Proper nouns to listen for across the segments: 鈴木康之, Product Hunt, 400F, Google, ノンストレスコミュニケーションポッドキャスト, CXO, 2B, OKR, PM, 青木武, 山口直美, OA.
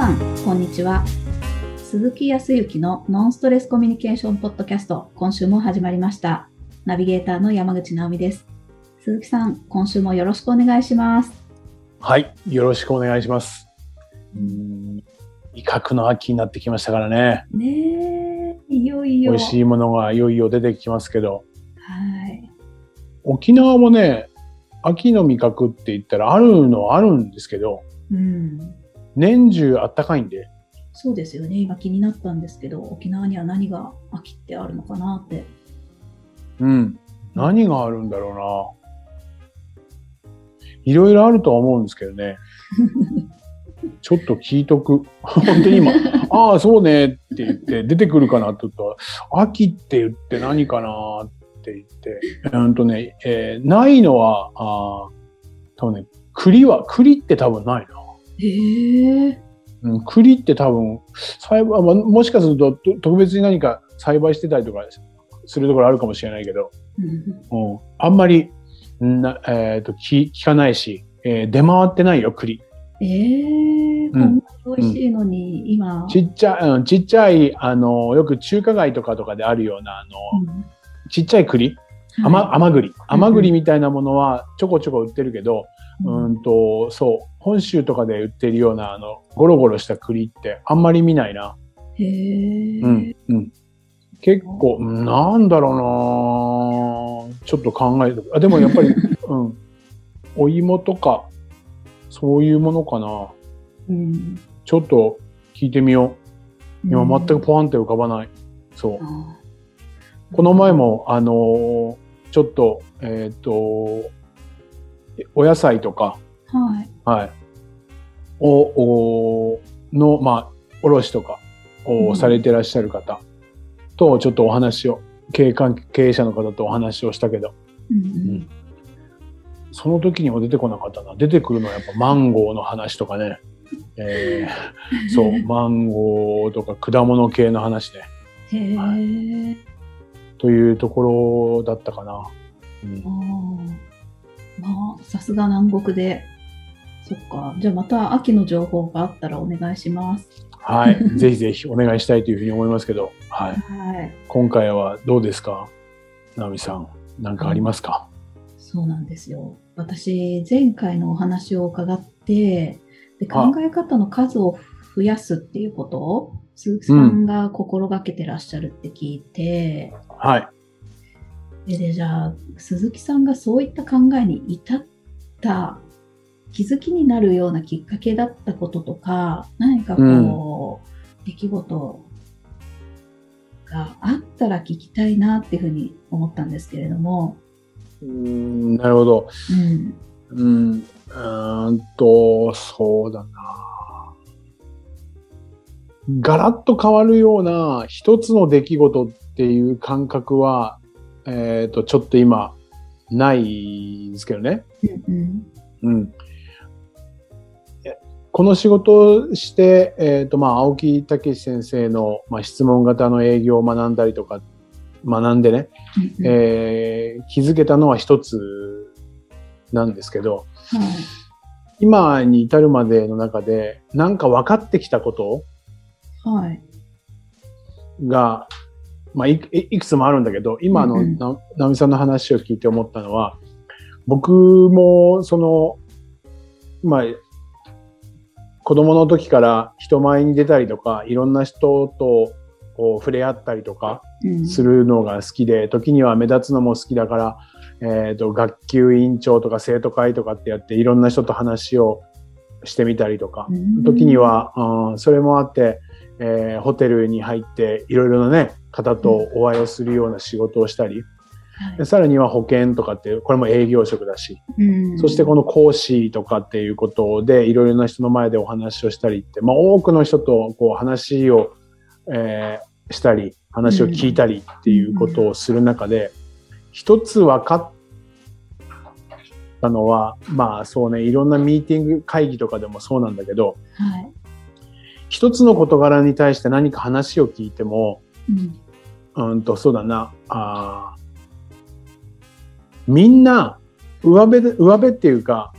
さん、こんにちは。鈴木康之のノンストレスコミュニケーションポッドキャスト、今週も始まりました。ナビゲーターの山口直美です。鈴木さん、今週もよろしくお願いします。はい、よろしくお願いします。味覚の秋になってきましたから ね、いよいよ美味しいものがいよいよ出てきますけど、はい、沖縄もね、秋の味覚って言ったらあるのはあるんですけど、うん、年中あったかいんで。そうですよね。今気になったんですけど、沖縄には何が秋ってあるのかなって。うん。何があるんだろうな。いろいろあるとは思うんですけどね。ちょっと聞いとく。本当に今、ああそうねって言って出てくるかなと思ったら、秋って言って何かなって言って、ないのは多分ね、栗って多分ないな。へえ。うん、栗って多分栽培、もしかすると特別に何か栽培してたりとかするところあるかもしれないけど、うん、あんまり聞かないし、出回ってないよ、栗。こんなに美味しいのに、うん、今ちっちゃいよく中華街とかであるようなちっちゃい栗、甘栗みたいなものはちょこちょこ売ってるけど、そう、本州とかで売ってるようなゴロゴロした栗ってあんまり見ないな。へえ。うんうん。結構なんだろうな。ちょっと考えて、あ、でもやっぱりうん。お芋とかそういうものかな。うん。ちょっと聞いてみよう。今全くポワンって浮かばない。そう。この前もちょっとお野菜とか、はいはい、のまあ卸とかをされてらっしゃる方とちょっとお話を、経営者の方とお話をしたけど、その時には出てこなかったな。出てくるのはやっぱマンゴーの話とかね、そうマンゴーとか果物系の話ね。へえ、はい、というところだったかな。うん。まあ、さすが南国で、そっか。じゃあまた秋の情報があったらお願いします。はい、ぜひぜひお願いしたいというふうに思いますけど、はい。はい、今回はどうですか、直美さん、何かありますか？そうなんですよ。私、前回のお話を伺って、で、考え方の数を増やすっていうことを鈴木さんが心がけてらっしゃるって聞いて、うん、はい。で、じゃあ鈴木さんがそういった考えに至った気づきになるようなきっかけだったこととか、何かこう、出来事があったら聞きたいなっていうふうに思ったんですけれども。なるほど。そうだな。ガラッと変わるような一つの出来事っていう感覚は。ちょっと今ないですけどね、うん、この仕事をして、青木武先生の、質問型の営業を学んだりとか学んでね、気づけたのは一つなんですけど、はい、今に至るまでの中でなんか分かってきたことが、はい、いくつもあるんだけど、今直美さんの話を聞いて思ったのは、僕も子供の時から人前に出たりとか、いろんな人と触れ合ったりとかするのが好きで、時には目立つのも好きだから、学級委員長とか生徒会とかってやって、いろんな人と話をしてみたりとか、時にはそれもあって、ホテルに入っていろいろなね方とお会いをするような仕事をしたり、でさらには保険とかってこれも営業職だし、そしてこの講師とかっていうことでいろいろな人の前でお話をしたりって、多くの人とこう話を、したり話を聞いたりっていうことをする中で、一つ分かったのは、いろんなミーティング会議とかでもそうなんだけど、はい、一つの事柄に対して何か話を聞いても、みんな上辺っていうか、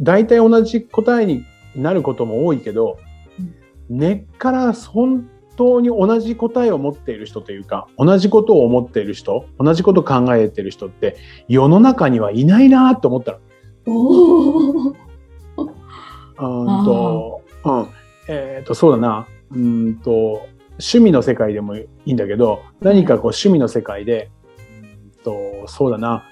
大体同じ答えになることも多いけど、根っから本当に同じ答えを持っている人というか、同じことを思っている人、同じこと考えている人って世の中にはいないなと思ったの。そうだな、趣味の世界でもいいんだけど、何かこう趣味の世界で、そうだな、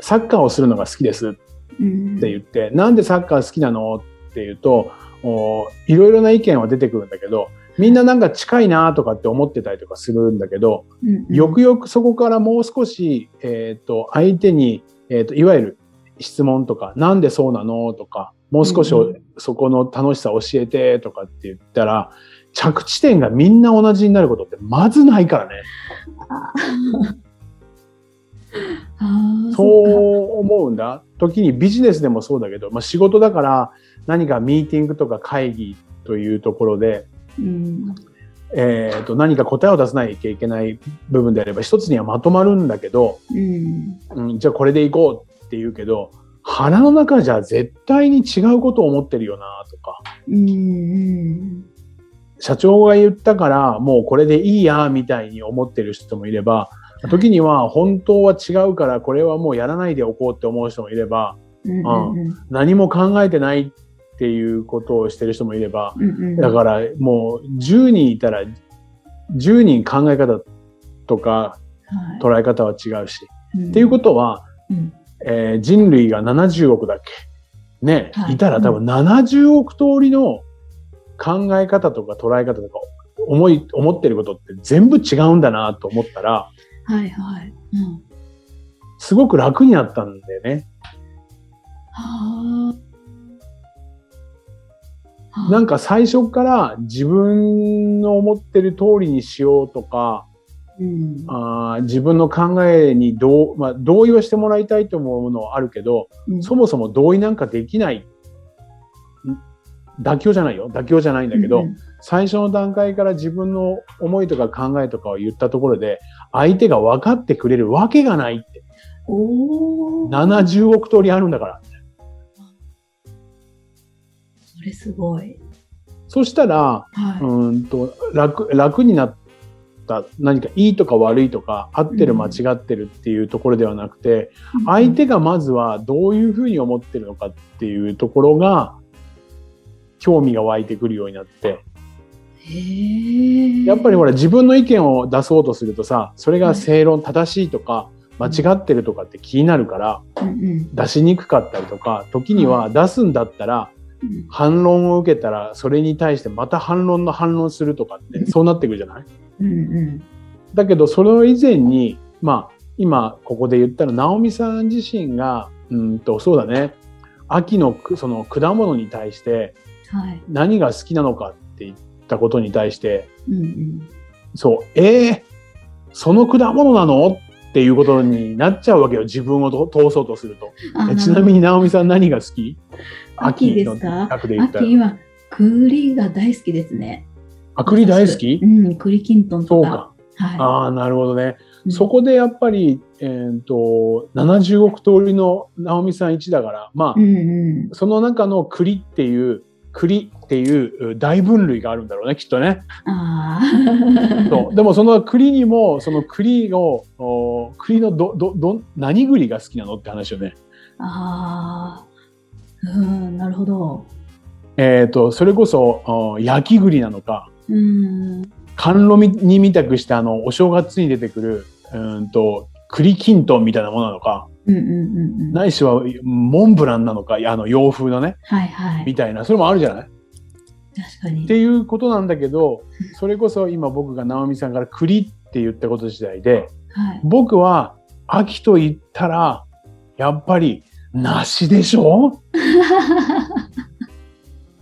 サッカーをするのが好きですって言って、なんでサッカー好きなのって言うと、いろいろな意見は出てくるんだけど、みんななんか近いなとかって思ってたりとかするんだけど、よくよくそこからもう少し、相手に、いわゆる質問とか、なんでそうなのとか、もう少しそこの楽しさ教えてとかって言ったら、着地点がみんな同じになることってまずないからね。そう思うんだ。時にビジネスでもそうだけど、仕事だから何かミーティングとか会議というところで、何か答えを出さなきゃいけない部分であれば一つにはまとまるんだけど、じゃあこれでいこうって言うけど、腹の中じゃ絶対に違うことを思ってるよなとか、社長が言ったからもうこれでいいやみたいに思ってる人もいれば、時には本当は違うからこれはもうやらないでおこうって思う人もいれば、何も考えてないっていうことをしてる人もいれば、だからもう10人いたら10人考え方とか捉え方は違うし、っていうことは、人類が70億だっけね、いたら多分70億通りの考え方とか捉え方とか思ってることって全部違うんだなと思ったら、すごく楽になったんだよね。なんか最初から自分の思ってる通りにしようとか、自分の考えに同意をしてもらいたいと思うのはあるけど、そもそも同意なんかできない、妥協じゃないんだけど、最初の段階から自分の思いとか考えとかを言ったところで相手が分かってくれるわけがないって。70億通りあるんだから。それすごい。そしたら、楽になった。何かいいとか悪いとか合ってる間違ってるっていうところではなくて、相手がまずはどういうふうに思ってるのかっていうところが興味が湧いてくるようになって、やっぱりほら自分の意見を出そうとするとさ、それが正論、正しいとか間違ってるとかって気になるから出しにくかったりとか、時には出すんだったら反論を受けたらそれに対してまた反論するとかってそうなってくるじゃない。だけどそれ以前に、今ここで言ったら直美さん自身がそうだね、秋のその果物に対して何が好きなのかって言ったことに対して、その果物なのっていうことになっちゃうわけよ、自分を通そうとすると。ちなみに直美さん何が好き？秋ですか？秋は栗が大好きですね。栗大好き？栗きんとんとか。なるほどね。そこでやっぱり、70億通りの直美さん1だから、その中の栗っていう大分類があるんだろうね、きっとね。そう、でもその栗にも、その栗の何栗が好きなのって話よね。なるほど。それこそ焼き栗なのか、甘露煮みたくしてお正月に出てくる栗きんとんみたいなものなのか、ないしはモンブランなのか、洋風のね、みたいな、それもあるじゃない。確かにっていうことなんだけど、それこそ今僕が直美さんから栗って言ったこと自体で、僕は秋と言ったらやっぱり梨でしょ。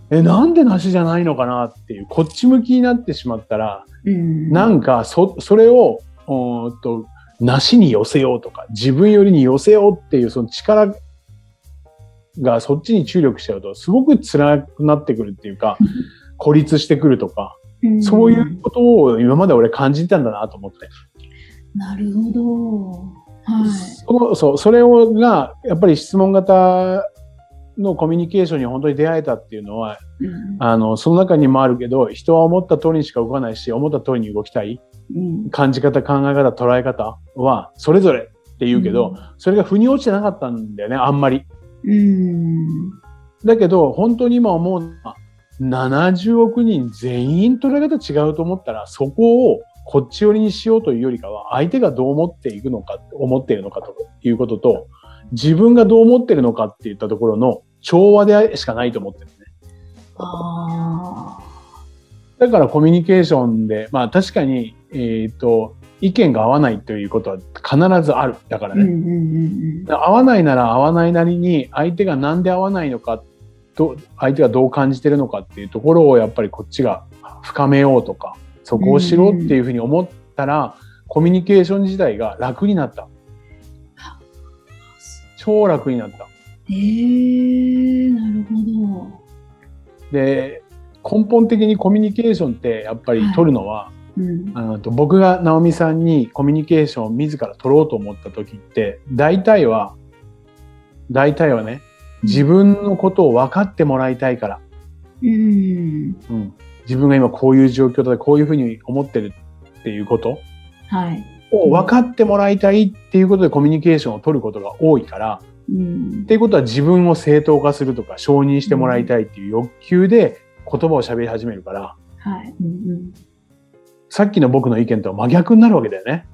なんで梨じゃないのかなっていう、こっち向きになってしまったら、なんかそれを梨に寄せようとか自分よりに寄せようっていう、その力がそっちに注力しちゃうとすごく辛くなってくるっていうか、孤立してくるとか、そういうことを今まで俺感じてたんだなと思って。なるほど。それがやっぱり質問型のコミュニケーションに本当に出会えたっていうのは、うん、その中にもあるけど、人は思った通りにしか動かないし、思った通りに動きたい、うん、感じ方、考え方、捉え方はそれぞれっていうけど、うん、それが腑に落ちてなかったんだよね、あんまり。うん、だけど本当に今思うのは、70億人全員捉え方違うと思ったら、そこをこっち寄りにしようというよりかは、相手がどう思っていくのか、思っているのかということと、自分がどう思ってるのかっていったところの調和でしかないと思ってるね。あー。だからコミュニケーションで、まあ確かに、意見が合わないということは必ずある。だからね、うんうんうん、合わないなら合わないなりに、相手がなんで合わないのかと、相手がどう感じてるのかっていうところをやっぱりこっちが深めようとか、そこを知ろうっていうふうに思ったら、うん、コミュニケーション自体が楽になった。超楽になった。なるほど。で、根本的にコミュニケーションってやっぱり取るのは、はい、僕が直美さんにコミュニケーションを自ら取ろうと思った時って、大体はね、自分のことを分かってもらいたいから、自分が今こういう状況だ、こういうふうに思ってるっていうことを分かってもらいたいっていうことでコミュニケーションを取ることが多いから、っていうことは自分を正当化するとか承認してもらいたいっていう欲求で言葉を喋り始めるから、さっきの僕の意見とは真逆になるわけだよね。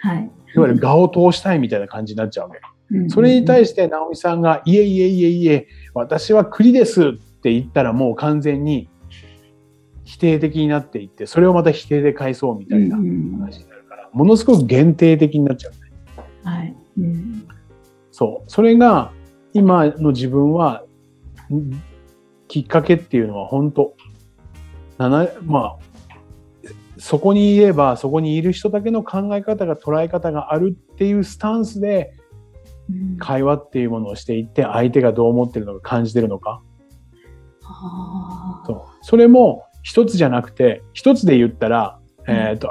はい。いわゆる我を通したいみたいな感じになっちゃうわけ。それに対して直美さんが、いえいえいえいえ、私は栗ですって言ったら、もう完全に否定的になっていって、それをまた否定で返そうみたいな話になるから、ものすごく限定的になっちゃうね。はい。そう。それが今の自分は、きっかけっていうのは本当、まあ、そこにいれば、そこにいる人だけの考え方が、捉え方があるっていうスタンスで、会話っていうものをしていって、相手がどう思ってるのか、感じてるのか。それも一つじゃなくて、一つで言ったら、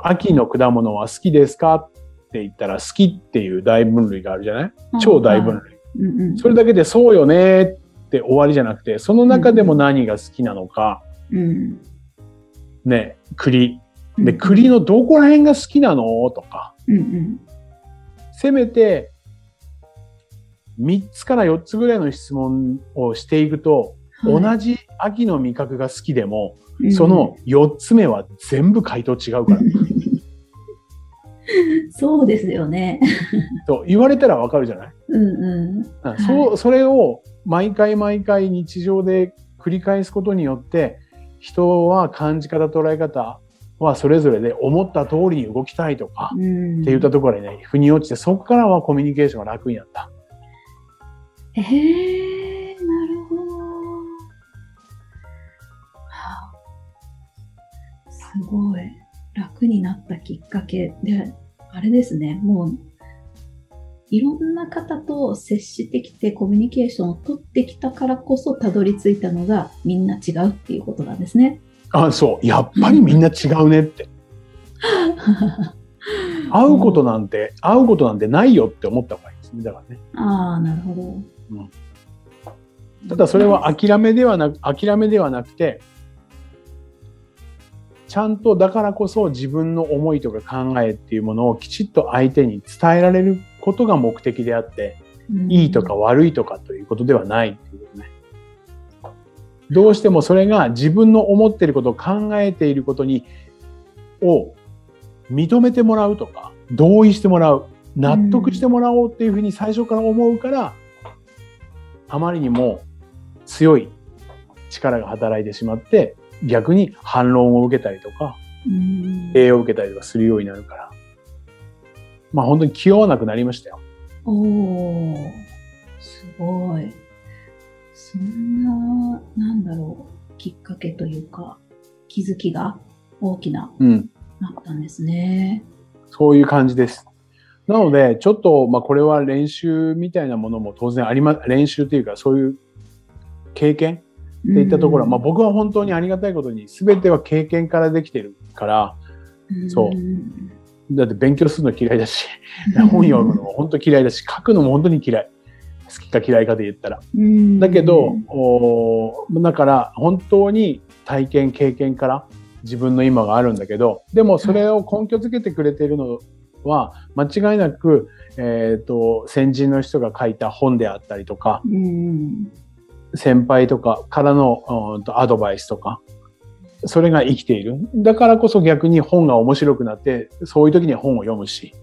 秋の果物は好きですかって言ったら、好きっていう大分類があるじゃない？超大分類。それだけでそうよねって終わりじゃなくて、その中でも何が好きなのか。ね、栗。で、栗のどこら辺が好きなのとか、せめて3つから4つぐらいの質問をしていくと、はい、同じ秋の味覚が好きでも、その4つ目は全部回答違うから。そうですよね。と言われたらわかるじゃない？それを毎回毎回日常で繰り返すことによって、人は感じ方、捉え方、それぞれで思った通りに動きたいとかって言ったところでね、腑に落ちて、そこからはコミュニケーションが楽になった。なるほど。すごい楽になったきっかけで、あれですね、もういろんな方と接してきてコミュニケーションを取ってきたからこそたどり着いたのが、みんな違うっていうことなんですね。そう、やっぱりみんな違うねって。会うことなんてないよって思った方がいいですね。だからね。なるほど。ただそれは諦めではなくて、ちゃんとだからこそ自分の思いとか考えっていうものをきちっと相手に伝えられることが目的であって、いいとか悪いとかということではないっていうね。どうしてもそれが自分の思っていること、考えていることを認めてもらうとか、同意してもらう、納得してもらおうっていうふうに最初から思うから、あまりにも強い力が働いてしまって、逆に反論を受けたりとか、否定を受けたりとかするようになるから、本当に気負わなくなりましたよ。すごい。そんな、きっかけというか、気づきが大きな、なったんですね。そういう感じです。なので、ちょっと、これは練習みたいなものも当然あります。練習というか、そういう経験っていったところは、僕は本当にありがたいことに、全ては経験からできてるから、そう。だって勉強するの嫌いだし、本読むのも本当嫌いだし、書くのも本当に嫌い。好きか嫌いかで言ったら。だけど、だから本当に体験経験から自分の今があるんだけど、でもそれを根拠づけてくれているのは間違いなく、先人の人が書いた本であったりとか、先輩とかからのアドバイスとか、それが生きている。だからこそ逆に本が面白くなって、そういう時には本を読むし、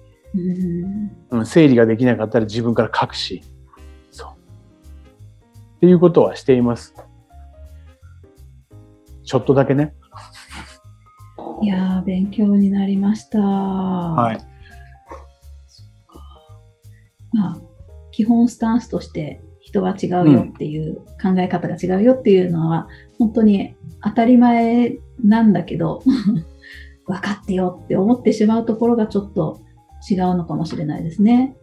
整理ができなかったら自分から書くし、そうっていうことはしています。ちょっとだけね。いやー、勉強になりました。はい。そっか。まあ、基本スタンスとして人は違うよっていう、考え方が違うよっていうのは本当に当たり前なんだけど分かってよって思ってしまうところがちょっと違うのかもしれないですね。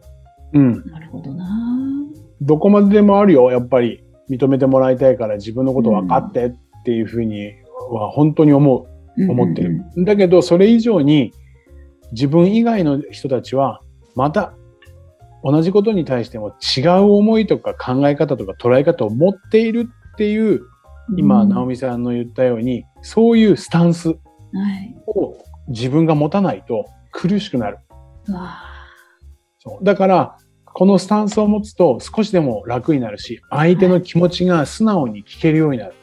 うん。なるほどな。どこまででもあるよ。やっぱり認めてもらいたいから自分のこと分かってっていうふうには本当に思ってる。だけどそれ以上に自分以外の人たちはまた同じことに対しても違う思いとか考え方とか捉え方を持っているっていう、今直美さんの言ったようにそういうスタンスを自分が持たないと苦しくなる。だからこのスタンスを持つと少しでも楽になるし、相手の気持ちが素直に聞けるようになる。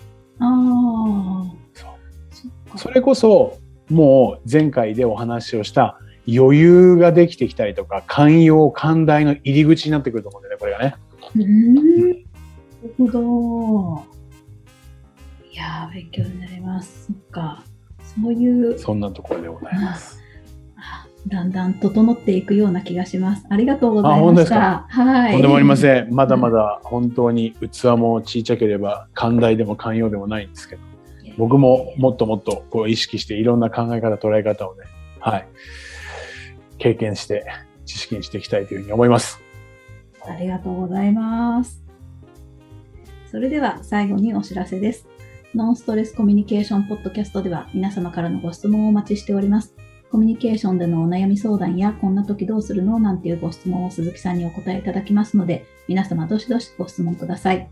それこそもう前回でお話をした余裕ができてきたりとか、寛容寛大の入り口になってくると思うんだよね、これがね。なるほど。いやー、勉強になります。そっか。そういうそんなところでございます。だんだん整っていくような気がします。ありがとうございました。はい。とんでもありません。まだまだ本当に器も小さければ寛大でも寛容でもないんですけど、僕ももっともっとこう意識していろんな考え方、捉え方をね、はい、経験して知識にしていきたいというふうに思います。ありがとうございます。それでは最後にお知らせです。ノンストレスコミュニケーションポッドキャストでは皆様からのご質問をお待ちしております。コミュニケーションでのお悩み相談や、こんな時どうするのなんていうご質問を鈴木さんにお答えいただきますので、皆様どしどしご質問ください。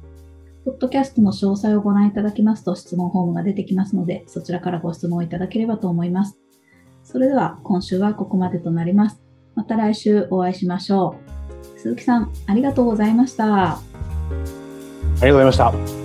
ポッドキャストの詳細をご覧いただきますと質問フォームが出てきますので、そちらからご質問いただければと思います。それでは今週はここまでとなります。また来週お会いしましょう。鈴木さん、ありがとうございました。ありがとうございました。